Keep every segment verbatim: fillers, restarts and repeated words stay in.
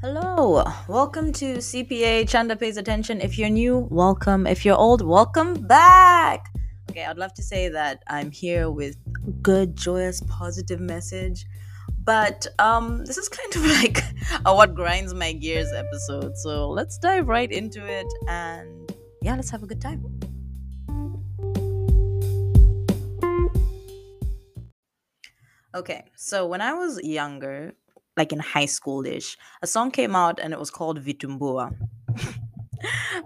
Hello, welcome to C P A Chanda Pays Attention. If you're new, welcome. If you're old, welcome back. Okay, I'd love to say that I'm here with a good, joyous, positive message, but um, this is kind of like a what grinds my gears episode. So let's dive right into it, and yeah, let's have a good time. Okay, so when I was younger, like in high school-ish, a song came out and it was called Vitumbua.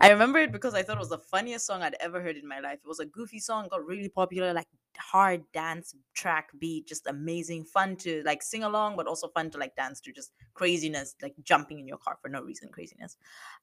I remember it because I thought it was the funniest song I'd ever heard in my life. It was a goofy song, got really popular, like hard dance, track beat, just amazing, fun to like sing along, but also fun to like dance to, just craziness, like jumping in your car for no reason, craziness.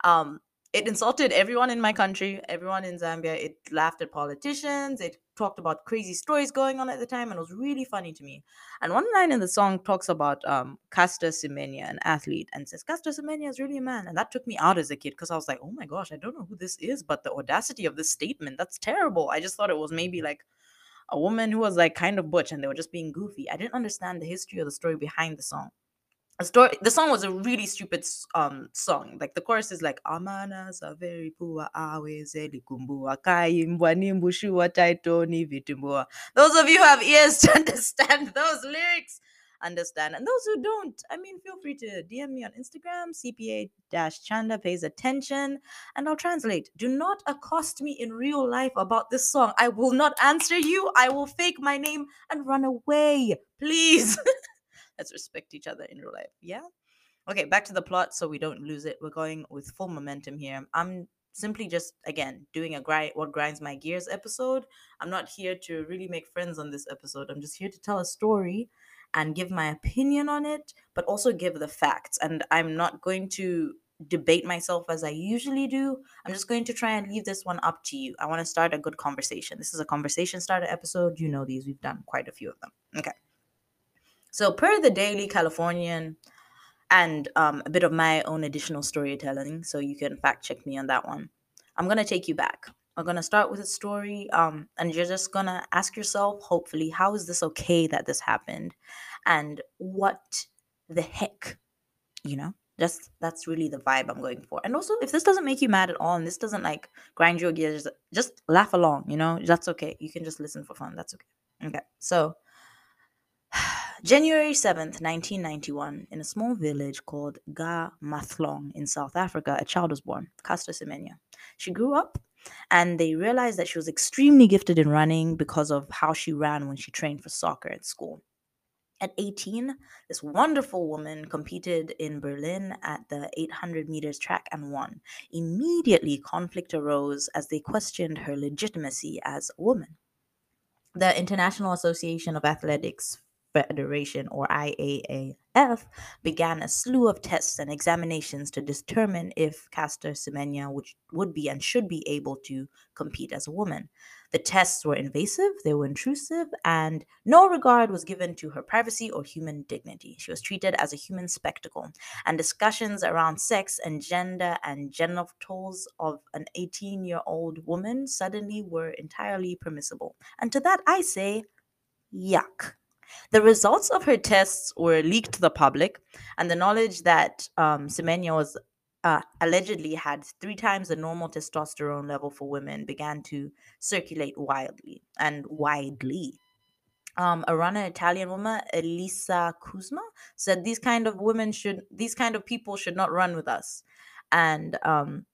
Um, it insulted everyone in my country, everyone in Zambia. It laughed at politicians. It talked about crazy stories going on at the time, and it was really funny to me. And one line in the song talks about um, Caster Semenya, an athlete, and says, Caster Semenya is really a man. And that took me out as a kid because I was like, oh my gosh, I don't know who this is, but the audacity of this statement, that's terrible. I just thought it was maybe like a woman who was like kind of butch and they were just being goofy. I didn't understand the history or the story behind the song. A story, the song was a really stupid um song. Like the chorus is like Amanas are very poor, awezeli kumbua kaimbwa nimbushua taitoni vitumbua. Those of you who have ears to understand those lyrics, understand. And those who don't, I mean, feel free to D M me on Instagram, C P A Chanda Pays Attention, and I'll translate. Do not accost me in real life about this song. I will not answer you. I will fake my name and run away. Please. Let's respect each other in real life. Yeah? Okay, back to the plot so we don't lose it. We're going with full momentum here. I'm simply just, again, doing a grind, what grinds my gears episode. I'm not here to really make friends on this episode. I'm just here to tell a story and give my opinion on it, but also give the facts. And I'm not going to debate myself as I usually do. I'm just going to try and leave this one up to you. I want to start a good conversation. This is a conversation starter episode. You know these. We've done quite a few of them. Okay. So per the Daily Californian and um, a bit of my own additional storytelling, so you can fact check me on that one, I'm going to take you back. We're going to start with a story, um, and you're just going to ask yourself, hopefully, how is this okay that this happened? And what the heck, you know? Just that's really the vibe I'm going for. And also, if this doesn't make you mad at all and this doesn't, like, grind your gears, just laugh along, you know? That's okay. You can just listen for fun. That's okay. Okay, so January seventh, nineteen ninety-one, in a small village called Ga Mathlong in South Africa, a child was born, Caster Semenya. She grew up, and they realized that she was extremely gifted in running because of how she ran when she trained for soccer at school. At eighteen, this wonderful woman competed in Berlin at the eight hundred meters track and won. Immediately, conflict arose as they questioned her legitimacy as a woman. The International Association of Athletics Federation, or I A A F, began a slew of tests and examinations to determine if Caster Semenya would, would be and should be able to compete as a woman. The tests were invasive, they were intrusive, and no regard was given to her privacy or human dignity. She was treated as a human spectacle, and discussions around sex and gender and genitals of an eighteen-year-old woman suddenly were entirely permissible. And to that I say, yuck. The results of her tests were leaked to the public, and the knowledge that um, Semenya was uh, allegedly had three times the normal testosterone level for women began to circulate wildly and widely. Um, a runner, Italian woman, Elisa Kuzma, said these kind of women should, these kind of people should not run with us, and um,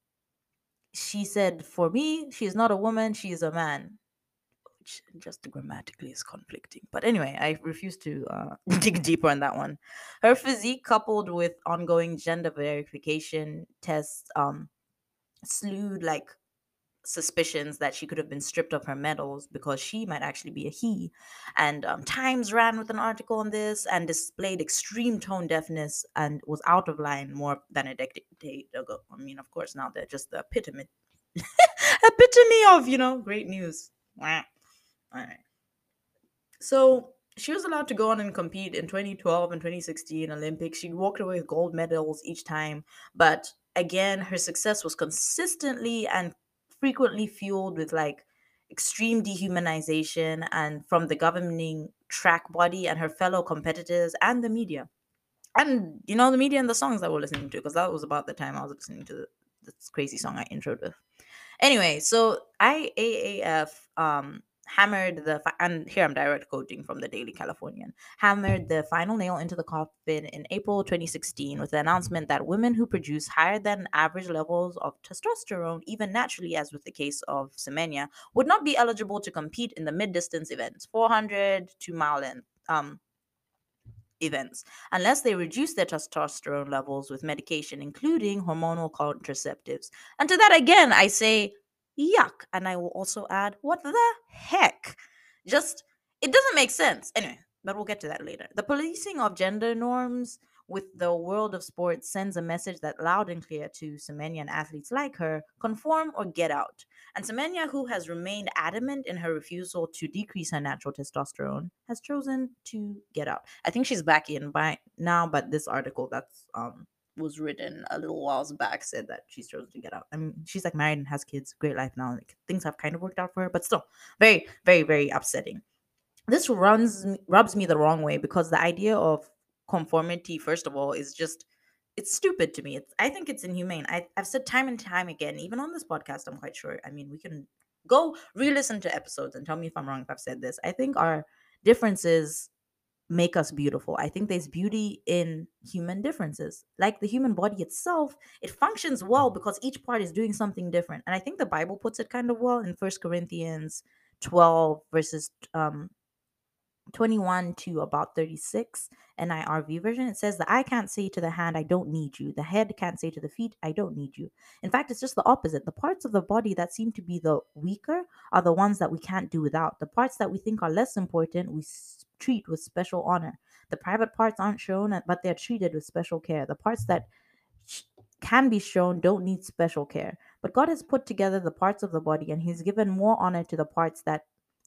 she said, "For me, she is not a woman; she is a man." Just grammatically is conflicting. But anyway, I refuse to uh, dig deeper on that one. Her physique, coupled with ongoing gender verification tests, um, slewed like suspicions that she could have been stripped of her medals because she might actually be a he. And um, Times ran with an article on this and displayed extreme tone deafness and was out of line more than a decade ago. I mean, of course, now they're just the epitome, epitome of, you know, great news. All right. So she was allowed to go on and compete in twenty twelve and twenty sixteen Olympics. She walked away with gold medals each time. But again, her success was consistently and frequently fueled with like extreme dehumanization and from the governing track body and her fellow competitors and the media. And, you know, the media and the songs that we're listening to, because that was about the time I was listening to the, this crazy song I introed with. Anyway, so I A A F um, hammered the, fi- and here I'm direct quoting from the Daily Californian, hammered the final nail into the coffin in April twenty sixteen with the announcement that women who produce higher than average levels of testosterone, even naturally, as with the case of Semenya, would not be eligible to compete in the mid-distance events, four hundred, two mile and, um, events, unless they reduce their testosterone levels with medication, including hormonal contraceptives. And to that again, I say, yuck. And I will also add, what the heck? Just, it doesn't make sense. Anyway, but we'll get to that later. The policing of gender norms with the world of sports sends a message that loud and clear to Semenyan athletes like her, conform or get out. And Semenya, who has remained adamant in her refusal to decrease her natural testosterone, has chosen to get out. I think she's back in by now, but this article that's um was written a little whiles back said that she's chosen to get out. I mean, she's like married and has kids, great life now. Like, things have kind of worked out for her, but still, very, very, very upsetting. This runs rubs me the wrong way because the idea of conformity, first of all, is just, it's stupid to me. It's, I think it's inhumane. I, I've said time and time again, even on this podcast, I'm quite sure. I mean, we can go re-listen to episodes and tell me if I'm wrong if I've said this. I think our differences make us beautiful. I think there's beauty in human differences. Like the human body itself, it functions well because each part is doing something different. And I think the Bible puts it kind of well in First Corinthians twelve, verses um. twenty-one to about thirty-six, N I R V version. It says the eye can't say to the hand, I don't need you. The head can't say to the feet, I don't need you. In fact, it's just the opposite. The parts of the body that seem to be the weaker are the ones that we can't do without. The parts that we think are less important, we treat with special honor. The private parts aren't shown, but they're treated with special care. The parts that can be shown don't need special care. But God has put together the parts of the body, and he's given more honor to the parts that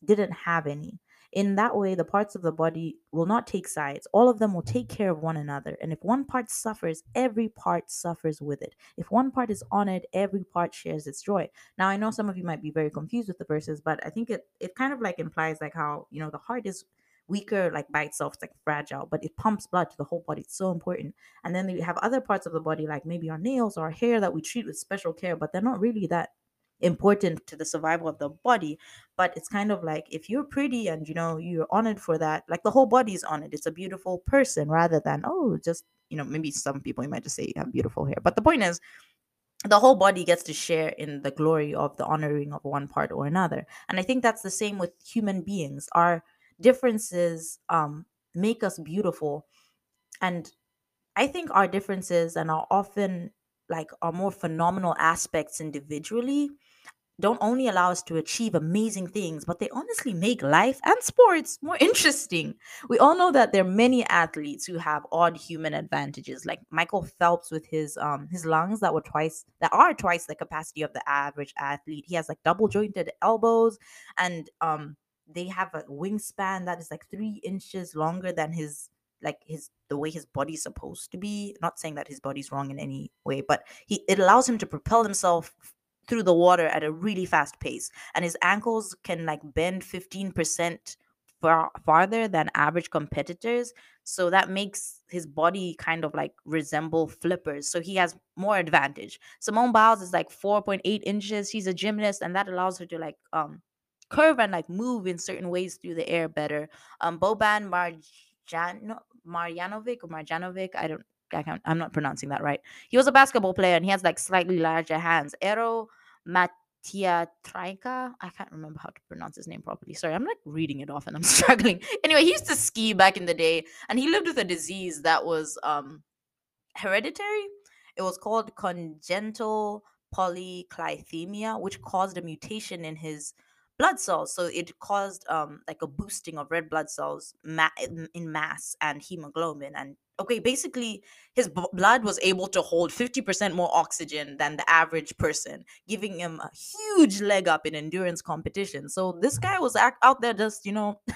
didn't have any. In that way, the parts of the body will not take sides. All of them will take care of one another. And if one part suffers, every part suffers with it. If one part is honored, every part shares its joy. Now, I know some of you might be very confused with the verses, but I think it, it kind of like implies like how, you know, the heart is weaker, like by itself, it's like fragile, but it pumps blood to the whole body. It's so important. And then we have other parts of the body, like maybe our nails or our hair that we treat with special care, but they're not really that important to the survival of the body. But it's kind of like, if you're pretty and, you know, you're honored for that, like the whole body's honored. It's a beautiful person rather than, oh, just, you know, maybe some people, you might just say you have beautiful hair. But the point is, the whole body gets to share in the glory of the honoring of one part or another. And I think that's the same with human beings. Our differences um make us beautiful, and I think our differences and our often like our more phenomenal aspects individually don't only allow us to achieve amazing things, but they honestly make life and sports more interesting. We all know that there are many athletes who have odd human advantages, like Michael Phelps with his um his lungs that were twice that are twice the capacity of the average athlete. He has like double jointed elbows, and um they have a wingspan that is like three inches longer than his like his the way his body's supposed to be. Not saying that his body's wrong in any way, but he it allows him to propel himself through the water at a really fast pace, and his ankles can like bend fifteen percent far, farther than average competitors, so that makes his body kind of like resemble flippers, so he has more advantage. Simone Biles is like four point eight inches. She's a gymnast, and that allows her to like um curve and like move in certain ways through the air better. um Boban Marjanovic Marjanovic or Marjanovic, I don't, I can't, I'm not pronouncing that right. He was a basketball player, and he has like slightly larger hands. Eero Mattia Trinka, I can't remember how to pronounce his name properly. Sorry, I'm like reading it off and I'm struggling. Anyway, he used to ski back in the day, and he lived with a disease that was um, hereditary. It was called congenital polycythemia, which caused a mutation in his blood cells, so it caused um like a boosting of red blood cells ma- in mass and hemoglobin. And okay, basically his b- blood was able to hold fifty percent more oxygen than the average person, giving him a huge leg up in endurance competition. So this guy was act- out there just, you know, I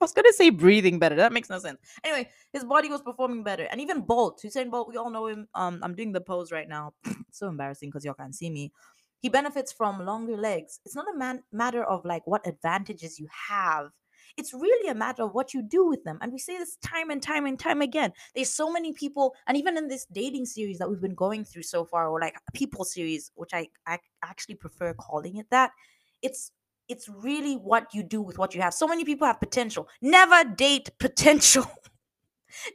was gonna say breathing better, that makes no sense. Anyway, his body was performing better. And even Bolt, Usain Bolt, we all know him. um I'm doing the pose right now. So embarrassing because y'all can't see me. He benefits from longer legs. It's not a man- matter of like what advantages you have. It's really a matter of what you do with them. And we say this time and time and time again. There's so many people, and even in this dating series that we've been going through so far, or like a people series, which I, I actually prefer calling it that, it's it's really what you do with what you have. So many people have potential. Never date potential.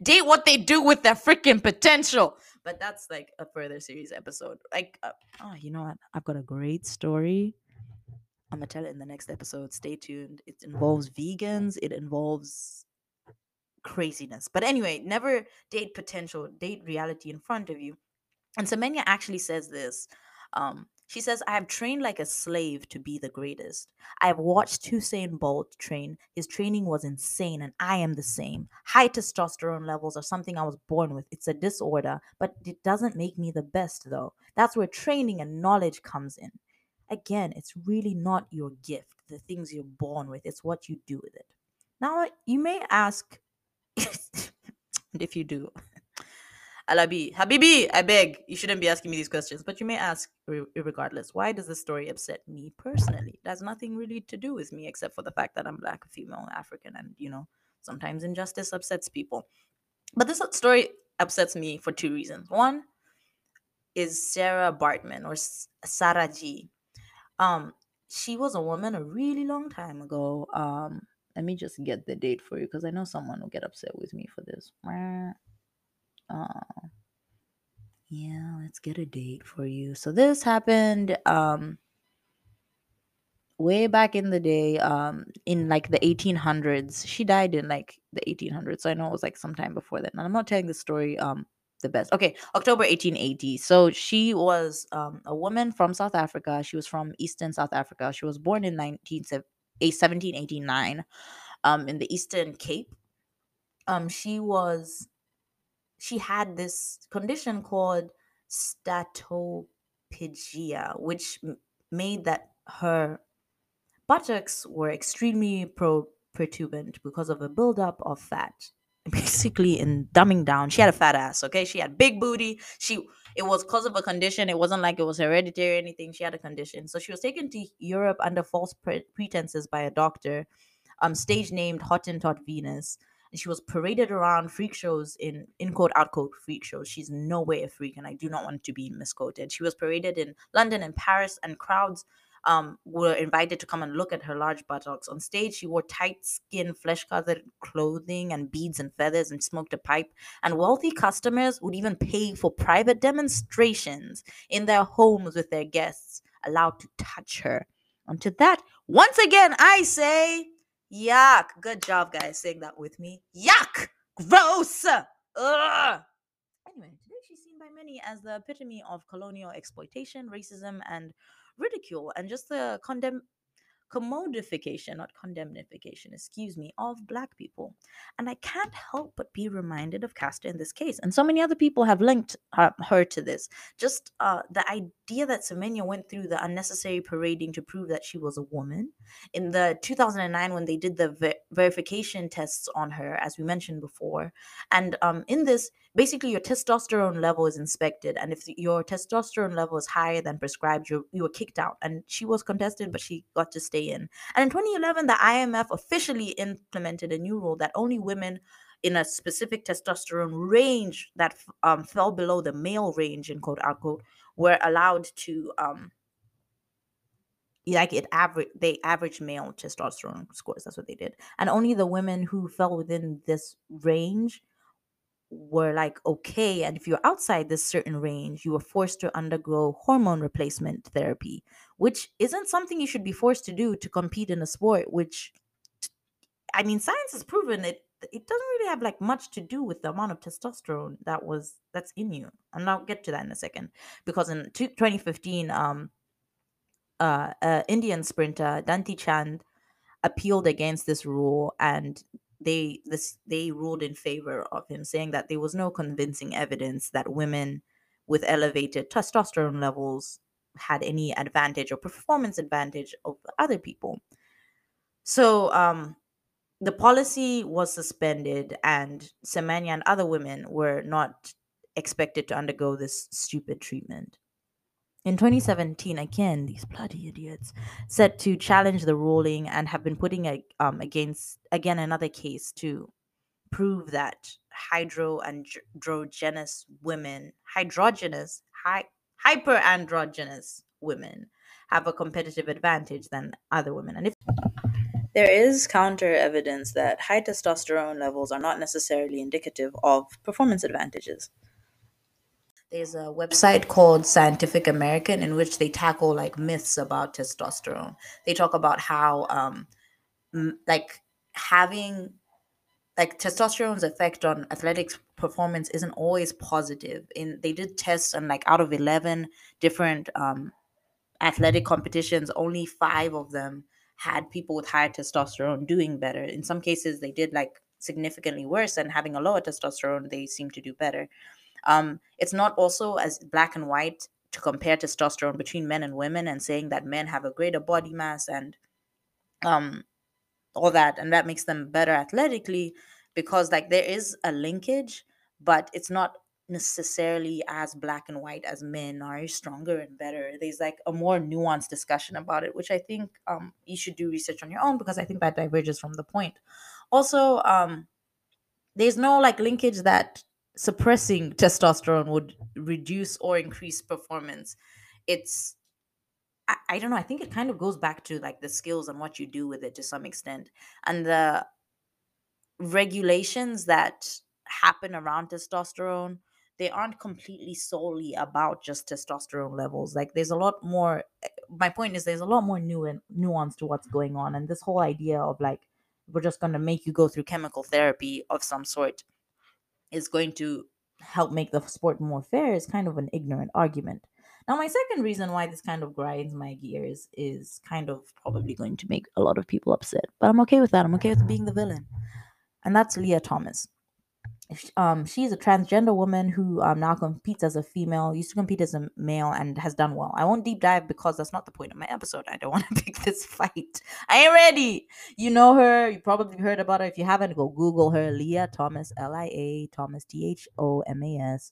Date what they do with their freaking potential. But that's like a further series episode. Like, uh, oh, you know what? I've got a great story. I'm going to tell it in the next episode. Stay tuned. It involves vegans. It involves craziness. But anyway, never date potential. Date reality in front of you. And Semenya actually says this. Um, she says, I have trained like a slave to be the greatest. I have watched Usain Bolt train. His training was insane, and I am the same. High testosterone levels are something I was born with. It's a disorder, but it doesn't make me the best, though. That's where training and knowledge comes in. Again, it's really not your gift, the things you're born with. It's what you do with it. Now, you may ask, and if you do, Alabi, Habibi, I beg, you shouldn't be asking me these questions, but you may ask, regardless, why does this story upset me personally? It has nothing really to do with me except for the fact that I'm Black, female, African, and, you know, sometimes injustice upsets people. But this story upsets me for two reasons. One is Sarah Bartman, or Sarah G. Um, she was a woman a really long time ago. Um, let me just get the date for you, because I know someone will get upset with me for this. Uh, yeah, let's get a date for you. So this happened um, way back in the day, um, in like the eighteen hundreds. She died in like the eighteen hundreds, so I know it was like sometime before that. And I'm not telling the story um, the best. Okay, October eighteen eighty. So she was um, a woman from South Africa. She was from Eastern South Africa. She was born in seventeen eighty-nine um, in the Eastern Cape. Um, she was... She had this condition called statopygia, which m- made that her buttocks were extremely pro- protuberant because of a buildup of fat. Basically, in dumbing down, she had a fat ass, okay? She had big booty. She It was because of a condition. It wasn't like it was hereditary or anything. She had a condition. So she was taken to Europe under false pre- pretenses by a doctor, um, stage-named Hottentot Venus. And she was paraded around freak shows in, in quote, out quote, freak shows. She's no way a freak, and I do not want to be misquoted. She was paraded in London and Paris, and crowds um, were invited to come and look at her large buttocks. On stage, she wore tight skin, flesh-colored clothing and beads and feathers, and smoked a pipe. And wealthy customers would even pay for private demonstrations in their homes with their guests allowed to touch her. And to that, once again, I say... Yuck. Good job, guys, saying that with me. Yuck. Gross. Ugh. Anyway, today she's seen by many as the epitome of colonial exploitation, racism, and ridicule, and just the condemn commodification, not condemnification, excuse me, of Black people. And I can't help but be reminded of Caster in this case. And so many other people have linked her, her to this. Just uh, the idea that Semenya went through the unnecessary parading to prove that she was a woman. In the two thousand nine, when they did the ver- verification tests on her, as we mentioned before. And um, in this, basically your testosterone level is inspected. And if your testosterone level is higher than prescribed, you you were kicked out. And she was contested, but she got to stay in. And in twenty eleven, the I M F officially implemented a new rule that only women in a specific testosterone range that um, fell below the male range, in quote unquote, were allowed to um, like it average they average male testosterone scores. That's what they did. And only the women who fell within this range were like, okay. And if you're outside this certain range, you were forced to undergo hormone replacement therapy, which isn't something you should be forced to do to compete in a sport, which, I mean, science has proven it it doesn't really have like much to do with the amount of testosterone that was that's in you. And I'll get to that in a second, because in twenty fifteen um uh, uh Indian sprinter Danti Chand appealed against this rule, and They this they ruled in favor of him, saying that there was no convincing evidence that women with elevated testosterone levels had any advantage or performance advantage over other people. So um, the policy was suspended, and Semenya and other women were not expected to undergo this stupid treatment. In twenty seventeen, again, these bloody idiots set to challenge the ruling and have been putting a, um, against again another case to prove that hydro and androgenous women, hydrogenous, hi, hyperandrogenous women have a competitive advantage than other women. And if there is counter evidence that high testosterone levels are not necessarily indicative of performance advantages. There's a website called Scientific American in which they tackle like myths about testosterone. They talk about how um, m- like having like testosterone's effect on athletics performance isn't always positive. In they did tests and like out of eleven different um, athletic competitions, only five of them had people with higher testosterone doing better. In some cases, they did like significantly worse, and having a lower testosterone, they seem to do better. Um, it's not also as black and white to compare testosterone between men and women and saying that men have a greater body mass and um, all that, and that makes them better athletically, because like there is a linkage, but it's not necessarily as black and white as men are stronger and better. There's like a more nuanced discussion about it, which I think um, you should do research on your own, because I think that diverges from the point. Also, um, there's no like linkage that suppressing testosterone would reduce or increase performance. It's, I, I don't know, I think it kind of goes back to like the skills and what you do with it to some extent. And the regulations that happen around testosterone, they aren't completely solely about just testosterone levels. Like there's a lot more, my point is there's a lot more nu- nuance to what's going on. And this whole idea of like, we're just going to make you go through chemical therapy of some sort is going to help make the sport more fair is kind of an ignorant argument. Now, my second reason why this kind of grinds my gears is kind of probably going to make a lot of people upset, but I'm okay with that. I'm okay with being the villain. And that's Leah Thomas. Um, she's a transgender woman who um, now competes as a female, used to compete as a male, and has done well. I won't deep dive because that's not the point of my episode. I don't want to pick this fight. I ain't ready. You know her. You probably heard about her. If you haven't, go Google her. Leah Thomas, L I A Thomas, T H O M A S.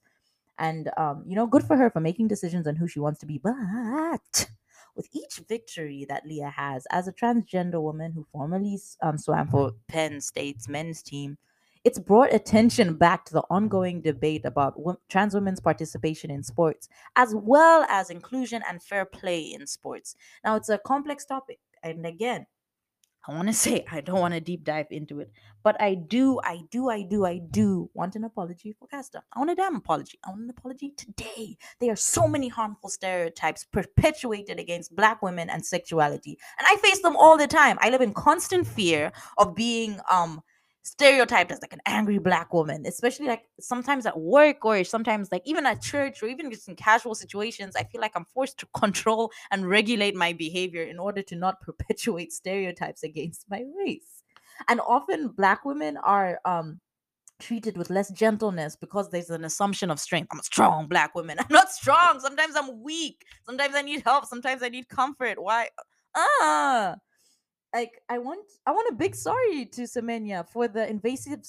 And, um, you know, good for her for making decisions on who she wants to be. But with each victory that Leah has as a transgender woman who formerly um, swam for Penn State's men's team, it's brought attention back to the ongoing debate about w- trans women's participation in sports, as well as inclusion and fair play in sports. Now, it's a complex topic. And again, I want to say I don't want to deep dive into it. But I do, I do, I do, I do want an apology for Caster. I want a damn apology. I want an apology today. There are so many harmful stereotypes perpetuated against Black women and sexuality. And I face them all the time. I live in constant fear of being... um. stereotyped as like an angry Black woman, especially like sometimes at work or sometimes like even at church or even just in casual situations. I feel like I'm forced to control and regulate my behavior in order to not perpetuate stereotypes against my race. And often Black women are um treated with less gentleness because there's an assumption of strength. I'm a strong Black woman. I'm not strong. Sometimes I'm weak. Sometimes I need help. Sometimes I need comfort. Why? Ah. Uh. Like, I want I want a big sorry to Semenya for the invasive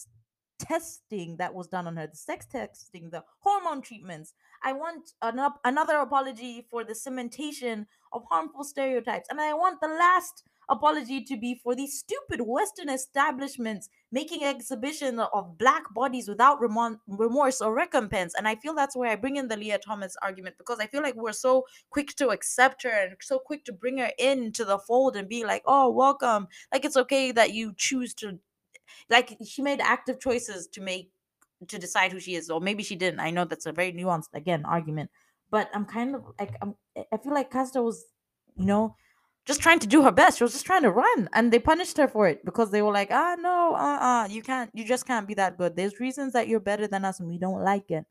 testing that was done on her, the sex testing, the hormone treatments. I want an up, another apology for the cementation of harmful stereotypes. And I want the last apology to be for these stupid Western establishments making exhibition of Black bodies without remon- remorse or recompense. And I feel that's where I bring in the Leah Thomas argument, because I feel like we're so quick to accept her and so quick to bring her into the fold and be like, oh, welcome. Like, it's okay that you choose to, like, she made active choices to make, to decide who she is. Or maybe she didn't. I know that's a very nuanced, again, argument. But I'm kind of like, I'm, I feel like Caster was, you know, just trying to do her best. She was just trying to run, and they punished her for it because they were like, ah, no, uh-uh, you can't, you just can't be that good. There's reasons that you're better than us, and we don't like it.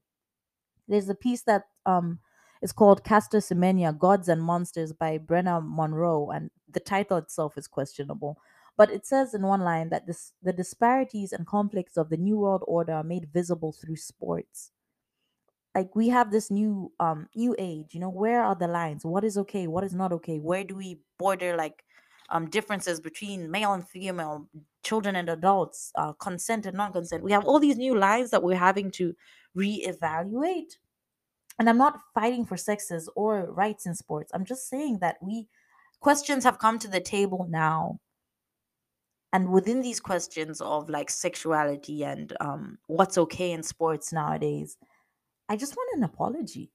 There's a piece that um is called Caster Semenya, Gods and Monsters by Brenna Monroe, and the title itself is questionable. But it says in one line that this, the disparities and conflicts of the New World Order are made visible through sports. Like, we have this new um new age, you know, where are the lines? What is okay? What is not okay? Where do we border like um differences between male and female, children and adults, uh, consent and non-consent? We have all these new lines that we're having to reevaluate. And I'm not fighting for sexes or rights in sports. I'm just saying that we questions have come to the table now. And within these questions of like sexuality and um, what's okay in sports nowadays, I just want an apology.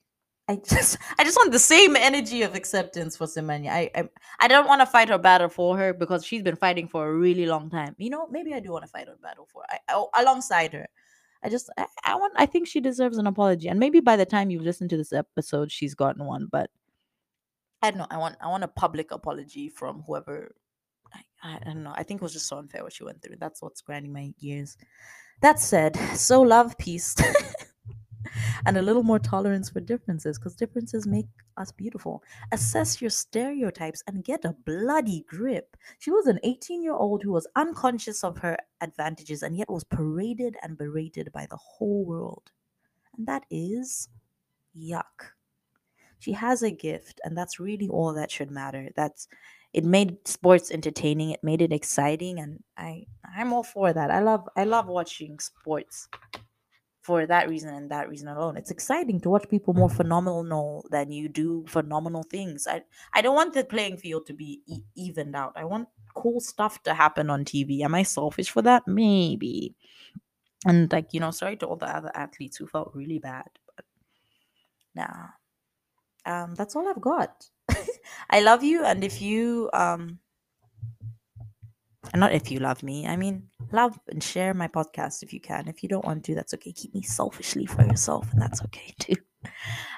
I just I just want the same energy of acceptance for Semenya. I, I I don't want to fight her battle for her because she's been fighting for a really long time. You know, maybe I do want to fight her battle for her. I, I, alongside her. I just I, I want I think she deserves an apology. And maybe by the time you listen to this episode, she's gotten one. But I don't know. I want I want a public apology from whoever. I, I don't know. I think it was just so unfair what she went through. That's what's grinding my gears. That said, so love, peace, and a little more tolerance for differences, because differences make us beautiful. Assess your stereotypes and get a bloody grip. She was an eighteen-year-old who was unconscious of her advantages and yet was paraded and berated by the whole world. And that is yuck. She has a gift, and that's really all that should matter. That's It made sports entertaining. It made it exciting, and I, I'm all for that. I love I love watching sports for that reason and that reason alone. It's exciting to watch people more phenomenal than you do phenomenal things. I, I don't want the playing field to be e- evened out. I want cool stuff to happen on T V. Am I selfish for that? Maybe. And like, you know, sorry to all the other athletes who felt really bad. But nah. Um, that's all I've got. I love you, and if you um not if you love me, I mean love and share my podcast if you can. If you don't want to, that's okay. Keep me selfishly for yourself, and that's okay too.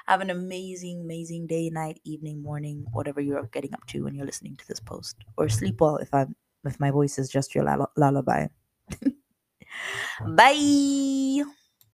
Have an amazing, amazing day, night, evening, morning, whatever you're getting up to when you're listening to this post. Or sleep well if I'm if my voice is just your lull- lullaby. Bye.